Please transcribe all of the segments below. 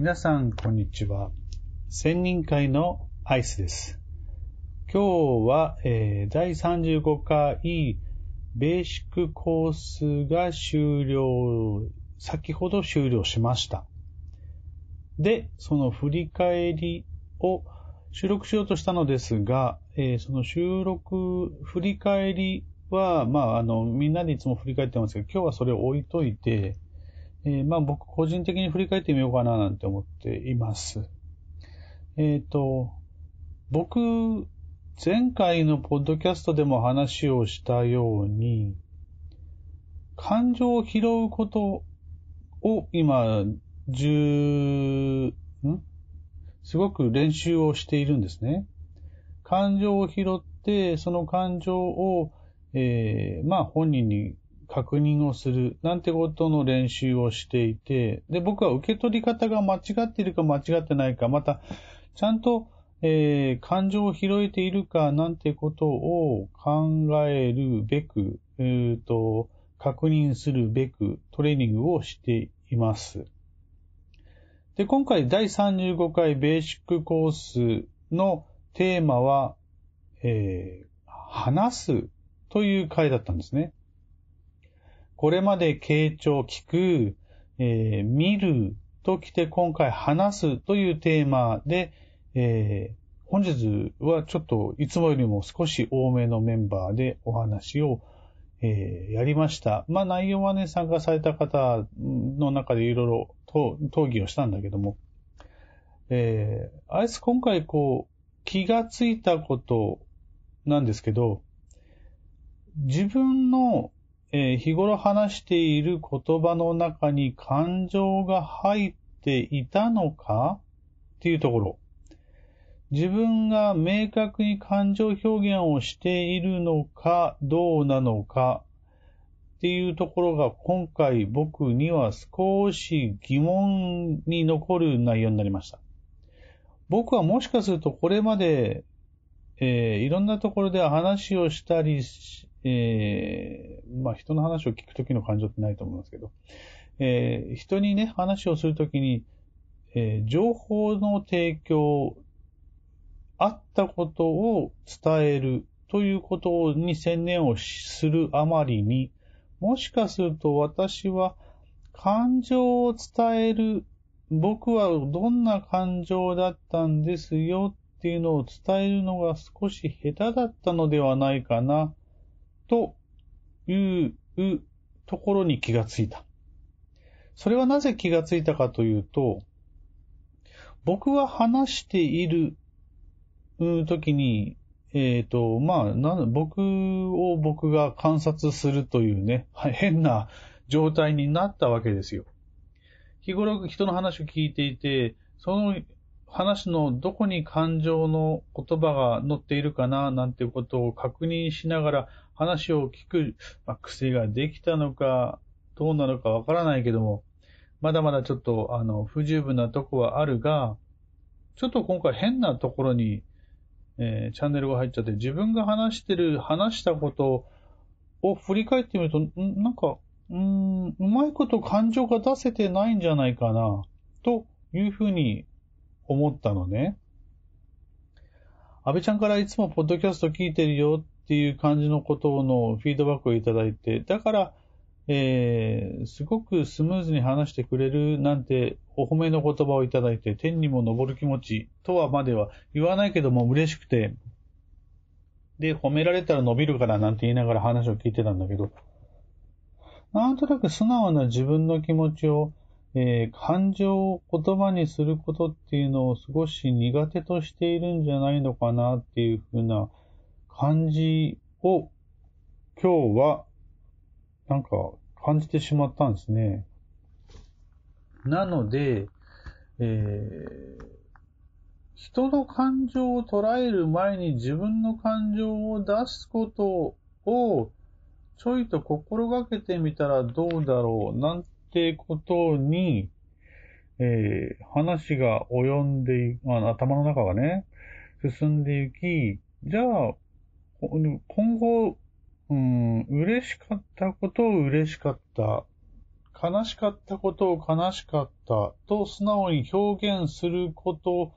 皆さんこんにちは。仙人会のアイスです。今日は、第35回ベーシックコースが先ほど終了しました。で、その振り返りを収録しようとしたのですが、その振り返りは、みんなでいつも振り返ってますけど、今日はそれを置いといて、僕個人的に振り返ってみようかななんて思っています。僕、前回のポッドキャストでも話をしたように、感情を拾うことを今、すごく練習をしているんですね。感情を拾って、その感情を、本人に確認をするなんてことの練習をしていて、で、僕は受け取り方が間違っているか間違ってないか、またちゃんと、感情を拾えているかなんてことを考えるべく、確認するべくトレーニングをしています。で、今回第35回ベーシックコースのテーマは、話すという回だったんですね。これまで傾聴、聞く、見るときて今回話すというテーマで、本日はちょっといつもよりも少し多めのメンバーでお話を、やりました。内容はね、参加された方の中でいろいろと討議をしたんだけども、今回気がついたことなんですけど、自分の日頃話している言葉の中に感情が入っていたのかっていうところ。自分が明確に感情表現をしているのかどうなのかっていうところが今回僕には少し疑問に残る内容になりました。僕はもしかするとこれまで、いろんなところで話をしたり人の話を聞くときの感情ってないと思うんですけど、人にね、話をするときに、情報の提供、あったことを伝えるということに専念をするあまりに、もしかすると私は感情を伝える、僕はどんな感情だったんですよっていうのを伝えるのが少し下手だったのではないかな、というところに気がついた。それはなぜ気がついたかというと、僕は話している時に、僕が観察するというね、変な状態になったわけですよ。日頃人の話を聞いていて、その話のどこに感情の言葉が載っているかななんてことを確認しながら話を聞く、癖ができたのかどうなのかわからないけども、まだまだちょっと不十分なとこはあるが、ちょっと今回変なところに、チャンネルが入っちゃって、自分が話したことを振り返ってみると、うまいこと感情が出せてないんじゃないかなというふうに思ったのね。安倍ちゃんからいつもポッドキャスト聞いてるよっていう感じのことのフィードバックをいただいて、だから、すごくスムーズに話してくれるなんてお褒めの言葉をいただいて、天にも昇る気持ちとはまでは言わないけども嬉しくて、で、褒められたら伸びるからなんて言いながら話を聞いてたんだけど、なんとなく素直な自分の気持ちを感情を言葉にすることっていうのを少し苦手としているんじゃないのかなっていうふうな感じを今日は感じてしまったんですね。なので、人の感情を捉える前に自分の感情を出すことをちょいと心がけてみたらどうだろうなんてことに、話が及んで、頭の中がね、進んでいき、じゃあ、今後、嬉しかったことを嬉しかった、悲しかったことを悲しかったと素直に表現すること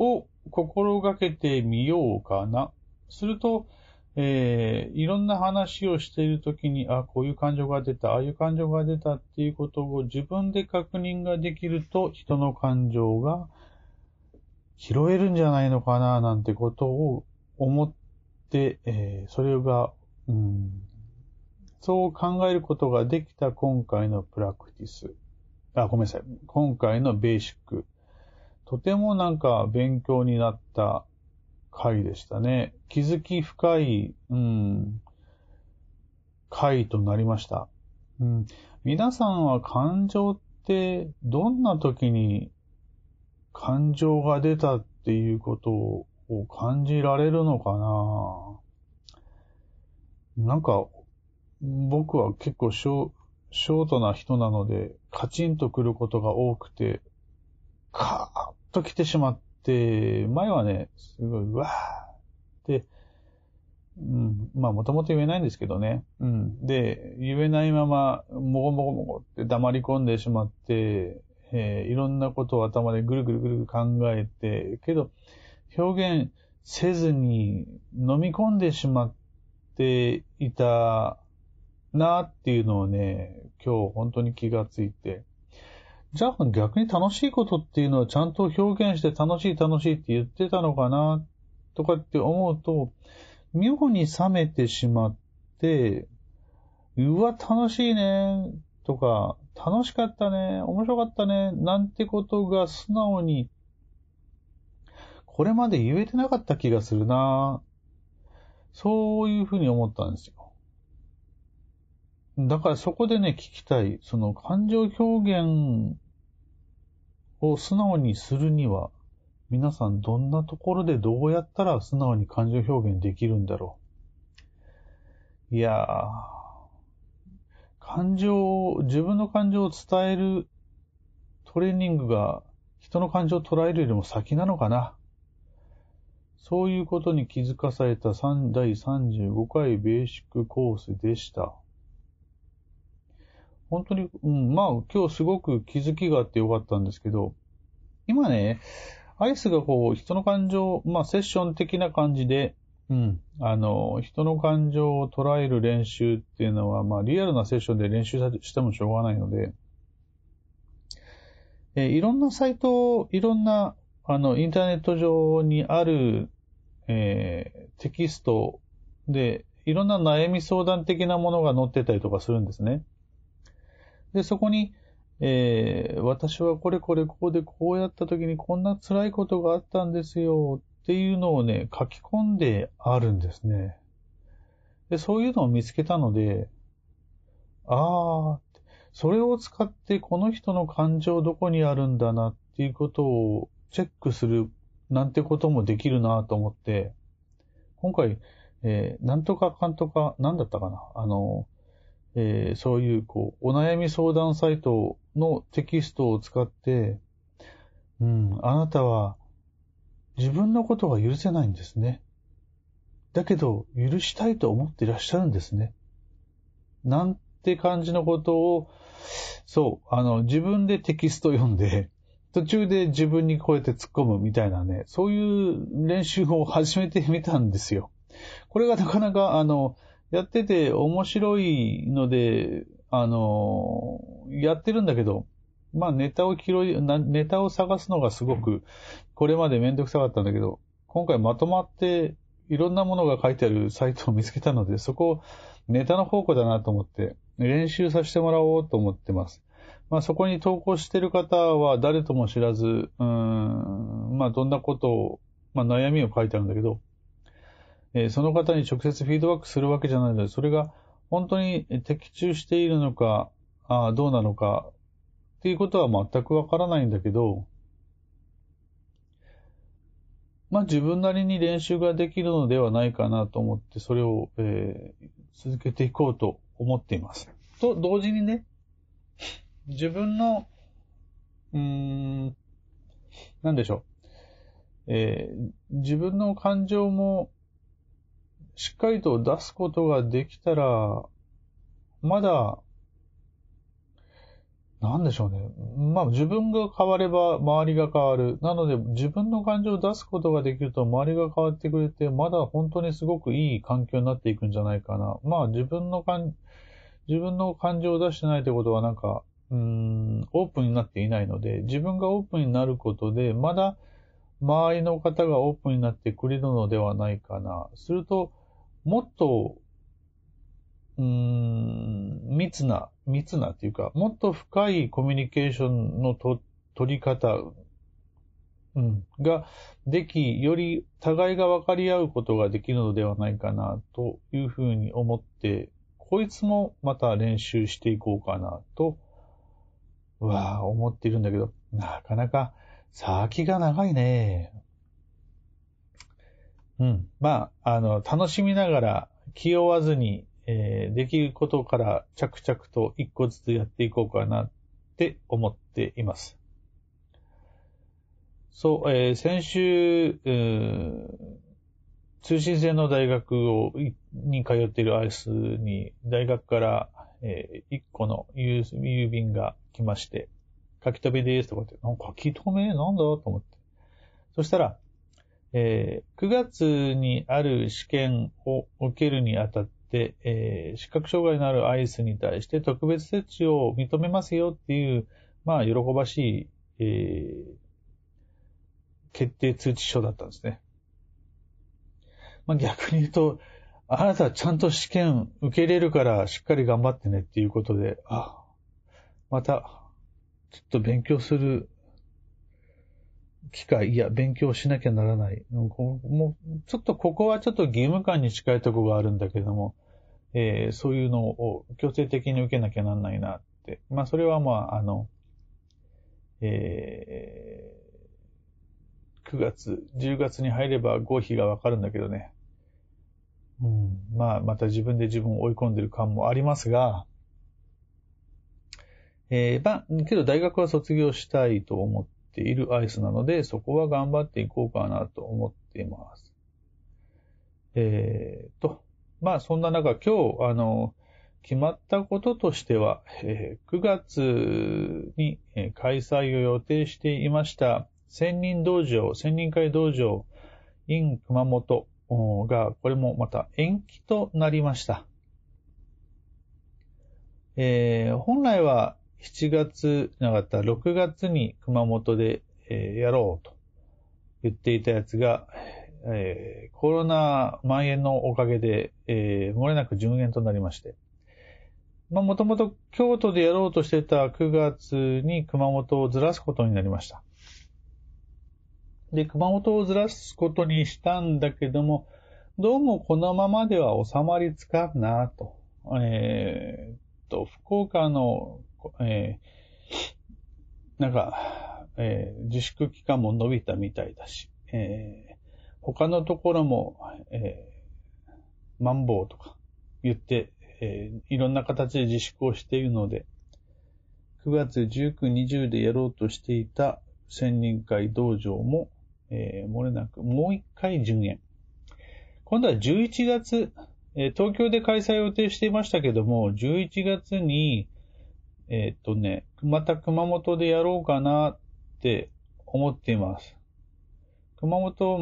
を心がけてみようかな。すると、いろんな話をしているときに、あ、こういう感情が出た、ああいう感情が出たっていうことを自分で確認ができると、人の感情が拾えるんじゃないのかな、なんてことを思って、それが、そう考えることができた今回のプラクティス。あ、ごめんなさい。今回のベーシック。とてもなんか勉強になった回でしたね。気づき深い、回となりました。皆さんは感情ってどんな時に感情が出たっていうことを感じられるのかな。なんか僕は結構ショートな人なので、カチンとくることが多くて、カーッと来てしまって、前はね、すごい、わーって、まあ、もともと言えないんですけどね。で、言えないまま、もごもごもごって黙り込んでしまって、いろんなことを頭でぐるぐるぐる考えて、けど、表現せずに飲み込んでしまっていた、なーっていうのをね、今日本当に気がついて、じゃあ逆に楽しいことっていうのはちゃんと表現して楽しいって言ってたのかなとかって思うと、妙に冷めてしまって、うわ、楽しいねとか、楽しかったね、面白かったねなんてことが素直に、これまで言えてなかった気がするな、そういうふうに思ったんですよ。だからそこでね、聞きたい。その感情表現を素直にするには、皆さんどんなところでどうやったら素直に感情表現できるんだろう。いやー、自分の感情を伝えるトレーニングが人の感情を捉えるよりも先なのかな。そういうことに気づかされた第35回ベーシックコースでした。本当に、まあ今日すごく気づきがあってよかったんですけど、今ね、アリスがこう人の感情、まあセッション的な感じで、人の感情を捉える練習っていうのは、まあリアルなセッションで練習してもしょうがないので、いろんなサイト、いろんなインターネット上にある、テキストで、いろんな悩み相談的なものが載ってたりとかするんですね。で、そこに、私はこれこれこうでこうやった時にこんな辛いことがあったんですよっていうのをね、書き込んであるんですね。で、そういうのを見つけたので、それを使ってこの人の感情どこにあるんだなっていうことをチェックするなんてこともできるなと思って、今回、なんとかかんとか、なんだったかな、そういう、お悩み相談サイトのテキストを使って、あなたは自分のことが許せないんですね。だけど、許したいと思っていらっしゃるんですね。なんて感じのことを、自分でテキスト読んで、途中で自分にこうやって突っ込むみたいなね、そういう練習を始めてみたんですよ。これがなかなか、やってて面白いので、やってるんだけど、まあネタを探すのがすごく、これまでめんどくさかったんだけど、今回まとまっていろんなものが書いてあるサイトを見つけたので、そこをネタの宝庫だなと思って、練習させてもらおうと思ってます。まあそこに投稿してる方は誰とも知らず、まあどんなことを、まあ悩みを書いてあるんだけど、その方に直接フィードバックするわけじゃないので、それが本当に的中しているのか、どうなのか、っていうことは全くわからないんだけど、まあ自分なりに練習ができるのではないかなと思って、それを、続けていこうと思っています。と、同時にね、自分の、なんでしょう、自分の感情も、しっかりと出すことができたら、まだなんでしょうね。まあ自分が変われば周りが変わる。なので自分の感情を出すことができると周りが変わってくれて、まだ本当にすごくいい環境になっていくんじゃないかな。まあ自分の感情を出してないってことはなんか、オープンになっていないので、自分がオープンになることで、まだ周りの方がオープンになってくれるのではないかな。すると、もっと、密なっていうか、もっと深いコミュニケーションの取り方、ができ、より互いが分かり合うことができるのではないかな、というふうに思って、こいつもまた練習していこうかな、と、思っているんだけど、なかなか先が長いね。楽しみながら気負わずに、できることから着々と一個ずつやっていこうかなって思っています。そう、先週、通信制の大学に通っているアイスに大学から、1個の郵便が来まして、書き留めですとかって、書き留めなんだと思って。そしたら、9月にある試験を受けるにあたって、で、視覚障害のあるアイスに対して特別設置を認めますよっていう、喜ばしい、決定通知書だったんですね。逆に言うと、あなたちゃんと試験受けれるからしっかり頑張ってねっていうことで、また、ちょっと勉強する機会、勉強しなきゃならない。もう、ちょっとここはちょっと義務感に近いところがあるんだけれども、そういうのを強制的に受けなきゃなんないなって。それは9月、10月に入れば合否がわかるんだけどね。また自分で自分を追い込んでる感もありますが、けど大学は卒業したいと思って、いるアイスなので、そこは頑張っていこうかなと思っています。そんな中、今日、決まったこととしては、9月に開催を予定していました、千人会道場 in 熊本が、これもまた延期となりました。本来は、7月なかった、6月に熊本で、やろうと言っていたやつが、コロナ蔓延のおかげで、漏れなく順延となりまして、もともと京都でやろうとしてた9月に熊本をずらすことになりました。で、熊本をずらすことにしたんだけども、どうもこのままでは収まりつかんなと、福岡の自粛期間も伸びたみたいだし、他のところも、マンボウとか言って、いろんな形で自粛をしているので、9月19、20でやろうとしていた千人会道場も、漏れなくもう一回順延。今度は11月、東京で開催を予定していましたけども、11月にまた熊本でやろうかなって思っています。熊本、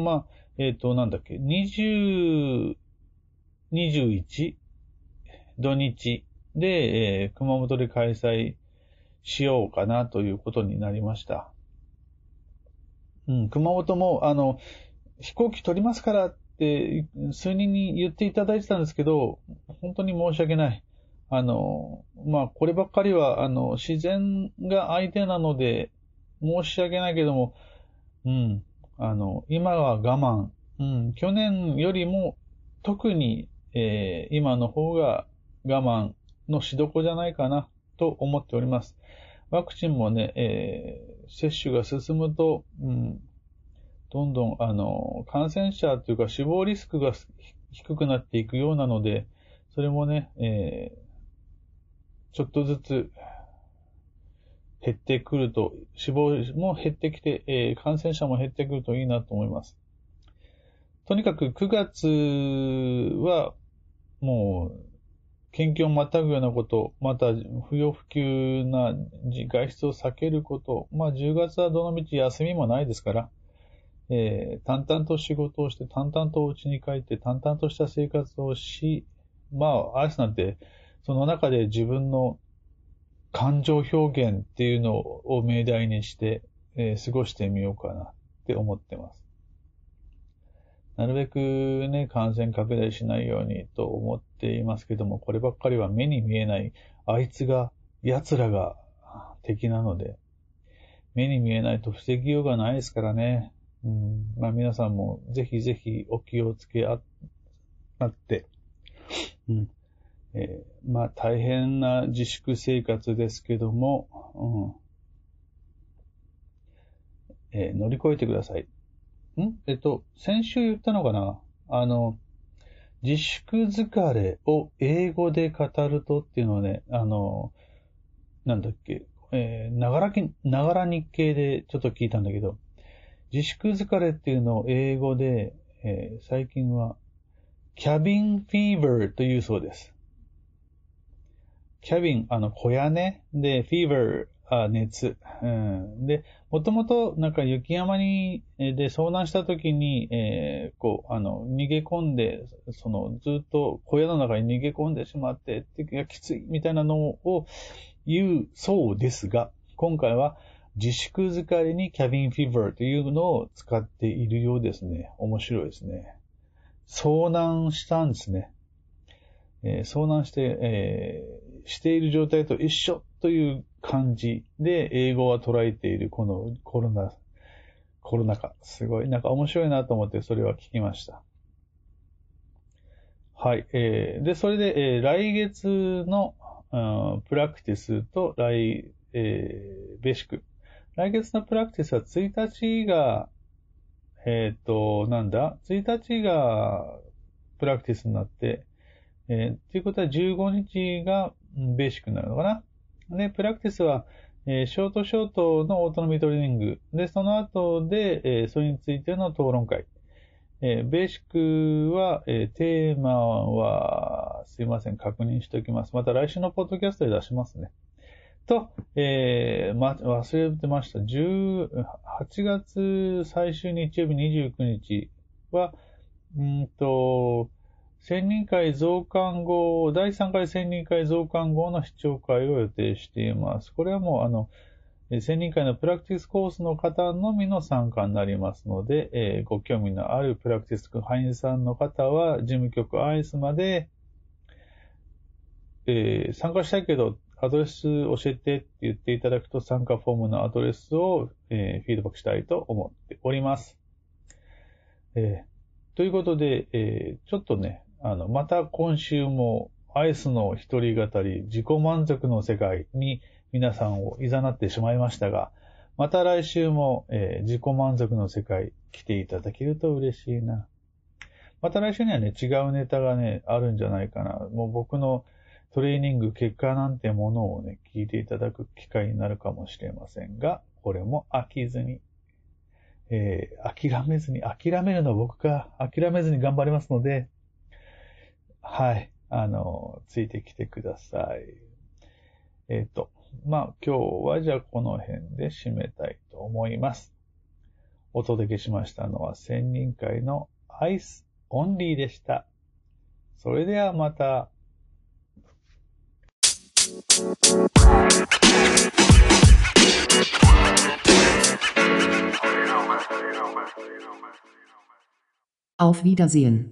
20、21土日で、熊本で開催しようかなということになりました。熊本も、飛行機取りますからって、数人に言っていただいてたんですけど、本当に申し訳ない。こればっかりは、自然が相手なので、申し訳ないけども、今は我慢。去年よりも、特に、今の方が我慢のしどこじゃないかな、と思っております。ワクチンもね、接種が進むと、どんどん、感染者というか死亡リスクが低くなっていくようなので、それもね、ちょっとずつ減ってくると、死亡も減ってきて、感染者も減ってくるといいなと思います。とにかく9月はもう県境をまたぐようなこと、また不要不急な外出を避けること、10月はどのみち休みもないですから、淡々と仕事をして、淡々とお家に帰って、淡々とした生活をし、アイスなんて、その中で自分の感情表現っていうのを命題にして、過ごしてみようかなって思ってます。なるべくね、感染拡大しないようにと思っていますけども、こればっかりは目に見えない、奴らが敵なので、目に見えないと防ぎようがないですからね。皆さんもぜひぜひお気をつけあって、大変な自粛生活ですけども、乗り越えてください。先週言ったのかな？自粛疲れを英語で語るとっていうのはね、ながら日経でちょっと聞いたんだけど、自粛疲れっていうのを英語で、最近は、キャビンフィーバーというそうです。キャビン、小屋ね。で、フィーバー、熱。で、もともと、雪山で遭難した時に、逃げ込んで、ずっと小屋の中に逃げ込んでしまって、きつい、みたいなのを言うそうですが、今回は、自粛疲れにキャビンフィーバーというのを使っているようですね。面白いですね。遭難したんですね。遭難して、している状態と一緒という感じで英語は捉えているこのコロナ禍。すごい。面白いなと思ってそれは聞きました。はい。で、それで、来月の、プラクティスとベーシック。来月のプラクティスは1日が、1日がプラクティスになって、ということは15日がベーシックになるのかな。で、プラクティスは、ショートのオートノミートレーニング。で、その後で、それについての討論会。ベーシックは、テーマは、すいません、確認しておきます。また来週のポッドキャストで出しますね。忘れてました。8月最終日曜日29日は、専任会増刊号、第3回専任会増刊号の視聴会を予定しています。これはもう、専任会のプラクティスコースの方のみの参加になりますので、ご興味のあるプラクティス会員さんの方は、事務局アイスまで、参加したいけど、アドレス教えてって言っていただくと参加フォームのアドレスを、フィードバックしたいと思っております。ということで、ちょっとね、また今週もアイスの一人語り、自己満足の世界に皆さんを誘ってしまいましたが、また来週も、自己満足の世界来ていただけると嬉しいな。また来週にはね、違うネタがね、あるんじゃないかな。もう僕のトレーニング結果なんてものをね、聞いていただく機会になるかもしれませんが、これも飽きずに、諦めるのは僕が諦めずに頑張りますので、はい、ついてきてください。今日はじゃあこの辺で締めたいと思います。お届けしましたのは専任会のアイスオンリーでした。それではまた。Auf Wiedersehen.